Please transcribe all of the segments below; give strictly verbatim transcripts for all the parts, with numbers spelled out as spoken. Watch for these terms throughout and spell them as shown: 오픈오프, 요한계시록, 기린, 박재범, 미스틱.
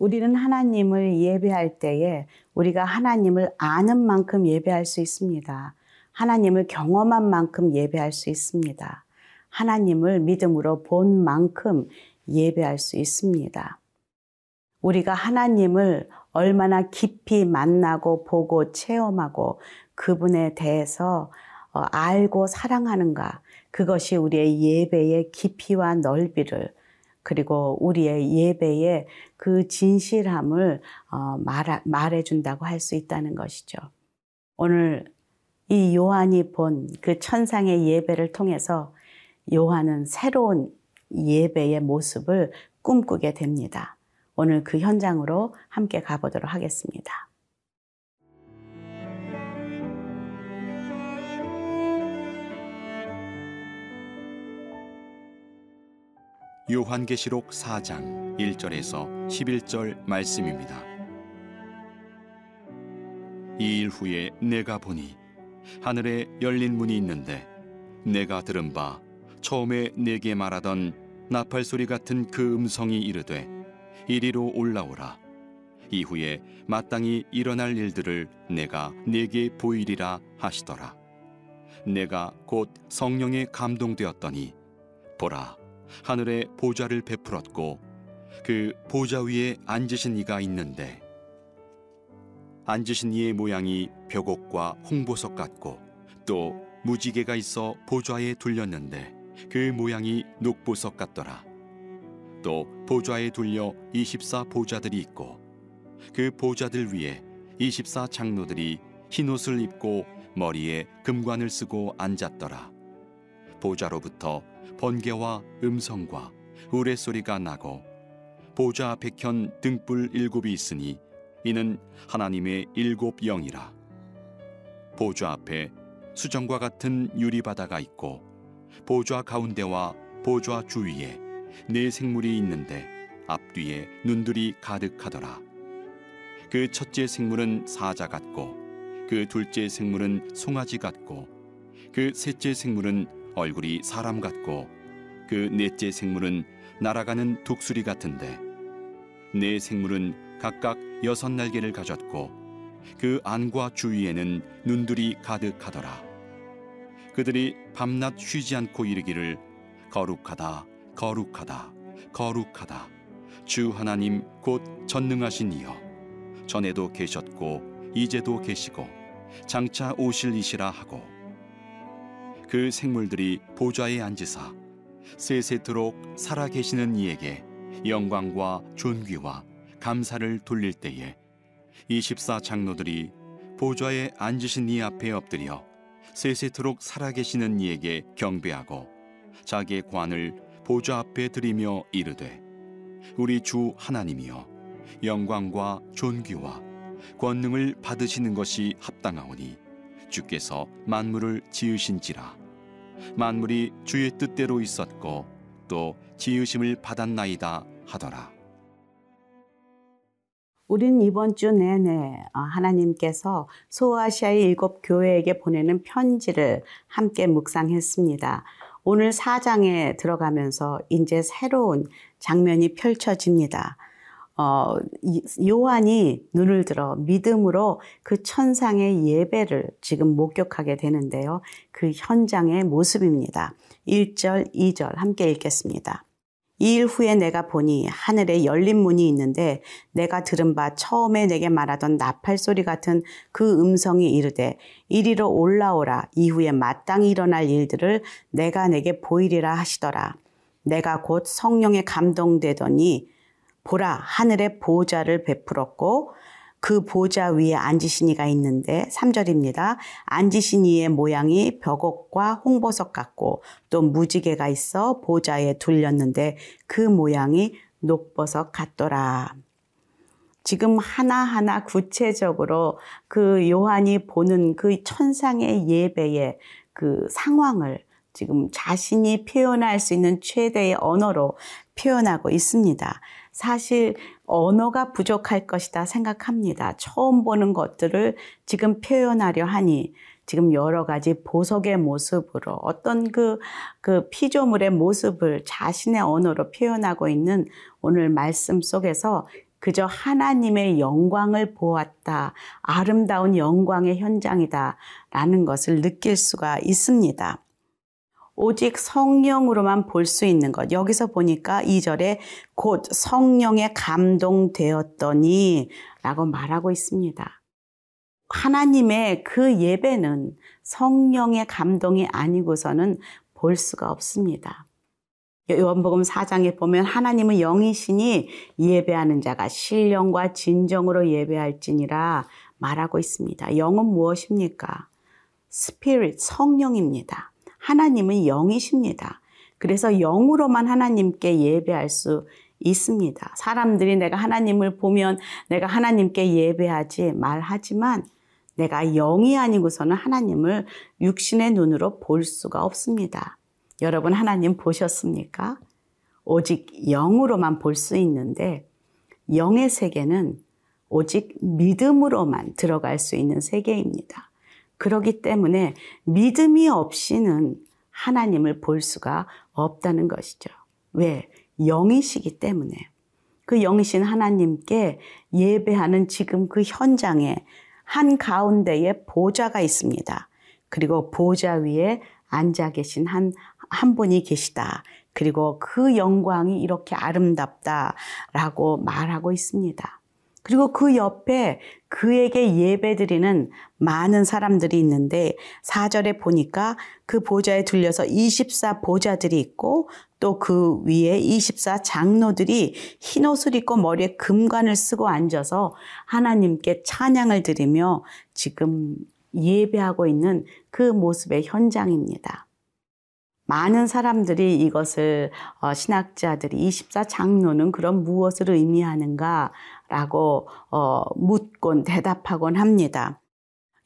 우리는 하나님을 예배할 때에 우리가 하나님을 아는 만큼 예배할 수 있습니다. 하나님을 경험한 만큼 예배할 수 있습니다. 하나님을 믿음으로 본 만큼 예배할 수 있습니다. 우리가 하나님을 얼마나 깊이 만나고 보고 체험하고 그분에 대해서 알고 사랑하는가, 그것이 우리의 예배의 깊이와 넓이를, 그리고 우리의 예배의 그 진실함을 말해준다고 할 수 있다는 것이죠. 오늘 이 요한이 본 그 천상의 예배를 통해서 요한은 새로운 예배의 모습을 꿈꾸게 됩니다. 오늘 그 현장으로 함께 가보도록 하겠습니다. 요한계시록 사 장 일 절에서 십일 절 말씀입니다. 이 일 후에 내가 보니 하늘에 열린 문이 있는데 내가 들은 바 처음에 내게 말하던 나팔 소리 같은 그 음성이 이르되 이리로 올라오라. 이후에 마땅히 일어날 일들을 내가 네게 보이리라 하시더라. 내가 곧 성령에 감동되었더니 보라, 하늘에 보좌를 베풀었고 그 보좌 위에 앉으신 이가 있는데 앉으신 이의 모양이 벽옥과 홍보석 같고 또 무지개가 있어 보좌에 둘렸는데 그 모양이 녹보석 같더라. 또 보좌에 둘려 이십사 보좌들이 있고 그 보좌들 위에 이십사 장로들이 흰옷을 입고 머리에 금관을 쓰고 앉았더라. 보좌로부터 번개와 음성과 우레소리가 나고 보좌 앞에 켠 등불 일곱이 있으니 이는 하나님의 일곱 영이라. 보좌 앞에 수정과 같은 유리바다가 있고 보좌 가운데와 보좌 주위에 네 생물이 있는데 앞뒤에 눈들이 가득하더라. 그 첫째 생물은 사자 같고 그 둘째 생물은 송아지 같고 그 셋째 생물은 얼굴이 사람 같고 그 넷째 생물은 날아가는 독수리 같은데 네 생물은 각각 여섯 날개를 가졌고 그 안과 주위에는 눈들이 가득하더라. 그들이 밤낮 쉬지 않고 이르기를 거룩하다 거룩하다 거룩하다 주 하나님 곧 전능하신 이여 전에도 계셨고 이제도 계시고 장차 오실 이시라 하고 그 생물들이 보좌에 앉으사 세세토록 살아계시는 이에게 영광과 존귀와 감사를 돌릴 때에 이십사 장로들이 보좌에 앉으신 이 앞에 엎드려 세세토록 살아계시는 이에게 경배하고 자기의 관을 보좌 앞에 드리며 이르되 우리 주 하나님이여 영광과 존귀와 권능을 받으시는 것이 합당하오니 주께서 만물을 지으신지라 만물이 주의 뜻대로 있었고 또 지으심을 받았나이다 하더라. 우린 이번 주 내내 하나님께서 소아시아의 일곱 교회에게 보내는 편지를 함께 묵상했습니다. 오늘 사 장에 들어가면서 이제 새로운 장면이 펼쳐집니다. 어, 요한이 눈을 들어 믿음으로 그 천상의 예배를 지금 목격하게 되는데요. 그 현장의 모습입니다. 일 절, 이 절 함께 읽겠습니다. 이 일 후에 내가 보니 하늘에 열린 문이 있는데 내가 들은 바 처음에 내게 말하던 나팔 소리 같은 그 음성이 이르되 이리로 올라오라. 이후에 마땅히 일어날 일들을 내가 네게 보이리라 하시더라. 내가 곧 성령에 감동되더니 보라, 하늘에 보좌를 베풀었고 그 보좌 위에 앉으신 이가 있는데 삼 절입니다. 앉으신 이의 모양이 벽옥과 홍보석 같고 또 무지개가 있어 보좌에 둘렸는데 그 모양이 녹보석 같더라. 지금 하나하나 구체적으로 그 요한이 보는 그 천상의 예배의 그 상황을 지금 자신이 표현할 수 있는 최대의 언어로 표현하고 있습니다. 사실 언어가 부족할 것이다 생각합니다. 처음 보는 것들을 지금 표현하려 하니 지금 여러 가지 보석의 모습으로 어떤 그, 그 피조물의 모습을 자신의 언어로 표현하고 있는 오늘 말씀 속에서 그저 하나님의 영광을 보았다. 아름다운 영광의 현장이다. 라는 것을 느낄 수가 있습니다. 오직 성령으로만 볼 수 있는 것. 여기서 보니까 이 절에 곧 성령에 감동되었더니 라고 말하고 있습니다. 하나님의 그 예배는 성령의 감동이 아니고서는 볼 수가 없습니다. 요한복음 사 장에 보면 하나님은 영이시니 예배하는 자가 신령과 진정으로 예배할지니라 말하고 있습니다. 영은 무엇입니까? 스피릿, 성령입니다. 하나님은 영이십니다. 그래서 영으로만 하나님께 예배할 수 있습니다. 사람들이 내가 하나님을 보면 내가 하나님께 예배하지 말하지만 내가 영이 아니고서는 하나님을 육신의 눈으로 볼 수가 없습니다. 여러분 하나님 보셨습니까? 오직 영으로만 볼 수 있는데 영의 세계는 오직 믿음으로만 들어갈 수 있는 세계입니다. 그렇기 때문에 믿음이 없이는 하나님을 볼 수가 없다는 것이죠. 왜? 영이시기 때문에. 그 영이신 하나님께 예배하는 지금 그 현장에 한가운데에 보좌가 있습니다. 그리고 보좌 위에 앉아 계신 한, 한 분이 계시다. 그리고 그 영광이 이렇게 아름답다라고 말하고 있습니다. 그리고 그 옆에 그에게 예배드리는 많은 사람들이 있는데 사 절에 보니까 그 보좌에 둘려서 이십사 보좌들이 있고 또 그 위에 이십사 장로들이 흰옷을 입고 머리에 금관을 쓰고 앉아서 하나님께 찬양을 드리며 지금 예배하고 있는 그 모습의 현장입니다. 많은 사람들이 이것을 신학자들이 이십사 장로는 그럼 무엇을 의미하는가 라고 묻곤 대답하곤 합니다.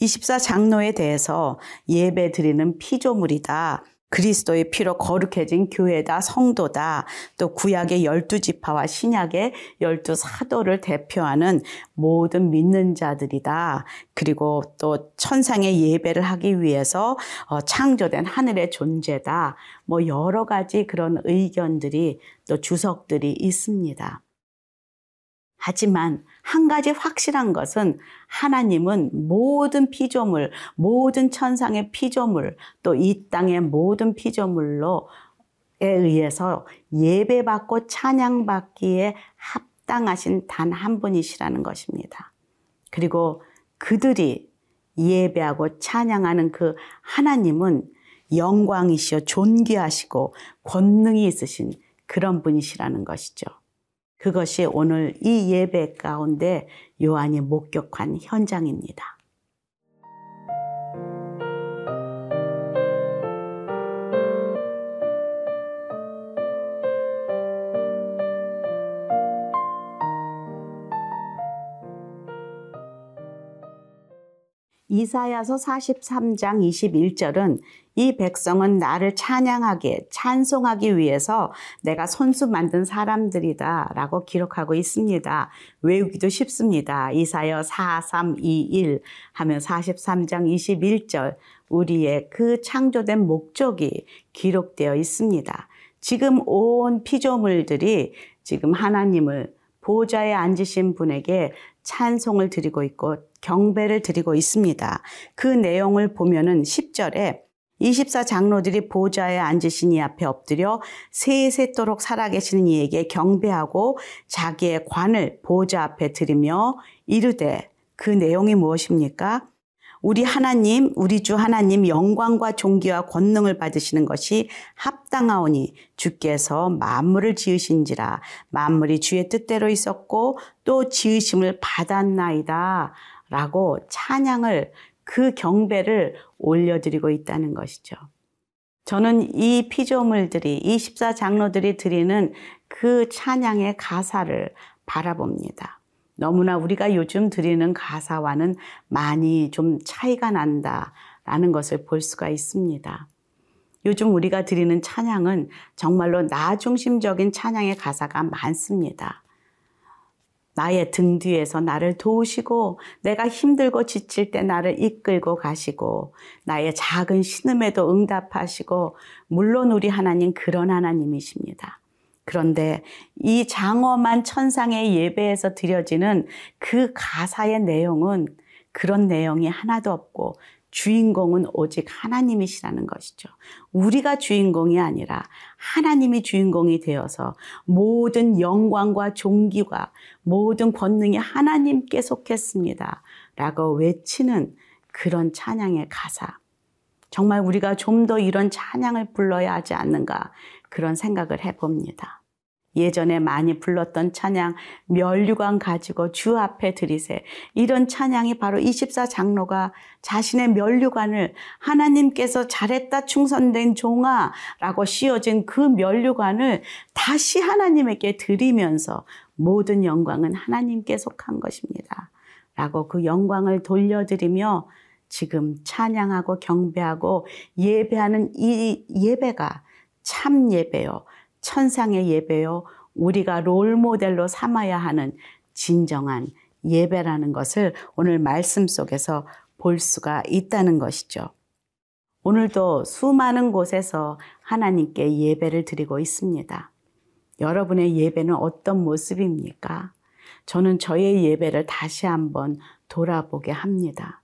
이십사 장로에 대해서 예배 드리는 피조물이다. 그리스도의 피로 거룩해진 교회다, 성도다, 또 구약의 열두 지파와 신약의 열두 사도를 대표하는 모든 믿는 자들이다. 그리고 또 천상의 예배를 하기 위해서 창조된 하늘의 존재다. 뭐 여러 가지 그런 의견들이 또 주석들이 있습니다. 하지만 한 가지 확실한 것은 하나님은 모든 피조물, 모든 천상의 피조물, 또 이 땅의 모든 피조물로에 의해서 예배받고 찬양받기에 합당하신 단 한 분이시라는 것입니다. 그리고 그들이 예배하고 찬양하는 그 하나님은 영광이시여 존귀하시고 권능이 있으신 그런 분이시라는 것이죠. 그것이 오늘 이 예배 가운데 요한이 목격한 현장입니다. 이사야서 사십삼 장 이십일 절은 이 백성은 나를 찬양하게 찬송하기 위해서 내가 손수 만든 사람들이다 라고 기록하고 있습니다. 외우기도 쉽습니다. 이사야 사, 삼, 이, 일 하면 사십삼 장 이십일 절 우리의 그 창조된 목적이 기록되어 있습니다. 지금 온 피조물들이 지금 하나님을 보좌에 앉으신 분에게 찬송을 드리고 있고 경배를 드리고 있습니다. 그 내용을 보면은 십 절에 이십사 장로들이 보좌에 앉으신 이 앞에 엎드려 세세토록 살아계시는 이에게 경배하고 자기의 관을 보좌 앞에 드리며 이르되, 그 내용이 무엇입니까? 우리 하나님, 우리 주 하나님 영광과 존귀와 권능을 받으시는 것이 합당하오니 주께서 만물을 지으신지라 만물이 주의 뜻대로 있었고 또 지으심을 받았나이다 라고 찬양을, 그 경배를 올려드리고 있다는 것이죠. 저는 이 피조물들이, 이십사 장로들이 드리는 그 찬양의 가사를 바라봅니다. 너무나 우리가 요즘 드리는 가사와는 많이 좀 차이가 난다라는 것을 볼 수가 있습니다. 요즘 우리가 드리는 찬양은 정말로 나 중심적인 찬양의 가사가 많습니다. 나의 등 뒤에서 나를 도우시고 내가 힘들고 지칠 때 나를 이끌고 가시고 나의 작은 신음에도 응답하시고, 물론 우리 하나님 그런 하나님이십니다. 그런데 이 장엄한 천상의 예배에서 드려지는 그 가사의 내용은 그런 내용이 하나도 없고 주인공은 오직 하나님이시라는 것이죠. 우리가 주인공이 아니라 하나님이 주인공이 되어서 모든 영광과 존귀와 모든 권능이 하나님께 속했습니다 라고 외치는 그런 찬양의 가사. 정말 우리가 좀 더 이런 찬양을 불러야 하지 않는가 그런 생각을 해봅니다. 예전에 많이 불렀던 찬양 면류관 가지고 주 앞에 드리세, 이런 찬양이 바로 이십사 장로가 자신의 면류관을 하나님께서 잘했다 충성된 종아 라고 씌워진 그 면류관을 다시 하나님에게 드리면서 모든 영광은 하나님께 속한 것입니다 라고 그 영광을 돌려드리며 지금 찬양하고 경배하고 예배하는 이 예배가 참 예배요, 천상의 예배요, 우리가 롤모델로 삼아야 하는 진정한 예배라는 것을 오늘 말씀 속에서 볼 수가 있다는 것이죠. 오늘도 수많은 곳에서 하나님께 예배를 드리고 있습니다. 여러분의 예배는 어떤 모습입니까? 저는 저의 예배를 다시 한번 돌아보게 합니다.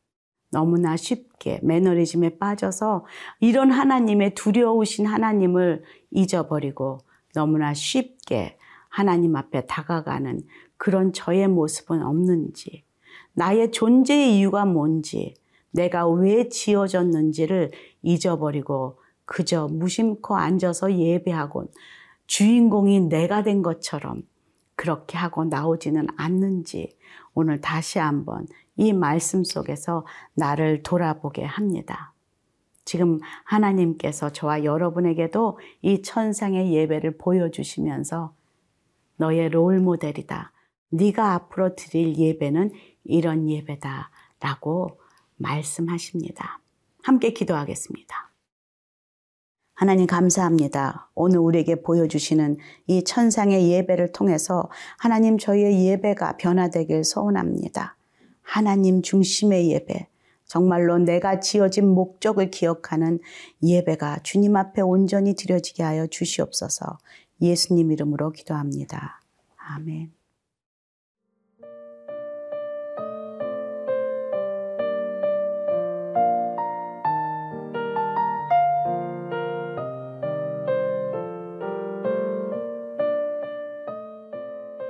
너무나 쉽게 매너리즘에 빠져서 이런 하나님의 두려우신 하나님을 잊어버리고 너무나 쉽게 하나님 앞에 다가가는 그런 저의 모습은 없는지, 나의 존재의 이유가 뭔지, 내가 왜 지어졌는지를 잊어버리고 그저 무심코 앉아서 예배하곤 주인공이 내가 된 것처럼 그렇게 하고 나오지는 않는지 오늘 다시 한번 이 말씀 속에서 나를 돌아보게 합니다. 지금 하나님께서 저와 여러분에게도 이 천상의 예배를 보여주시면서 너의 롤모델이다, 네가 앞으로 드릴 예배는 이런 예배다 라고 말씀하십니다. 함께 기도하겠습니다. 하나님 감사합니다. 오늘 우리에게 보여주시는 이 천상의 예배를 통해서 하나님 저희의 예배가 변화되길 소원합니다. 하나님 중심의 예배, 정말로 내가 지어진 목적을 기억하는 예배가 주님 앞에 온전히 드려지게 하여 주시옵소서. 예수님 이름으로 기도합니다. 아멘.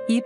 이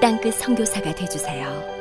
땅끝 선교사가 되어주세요.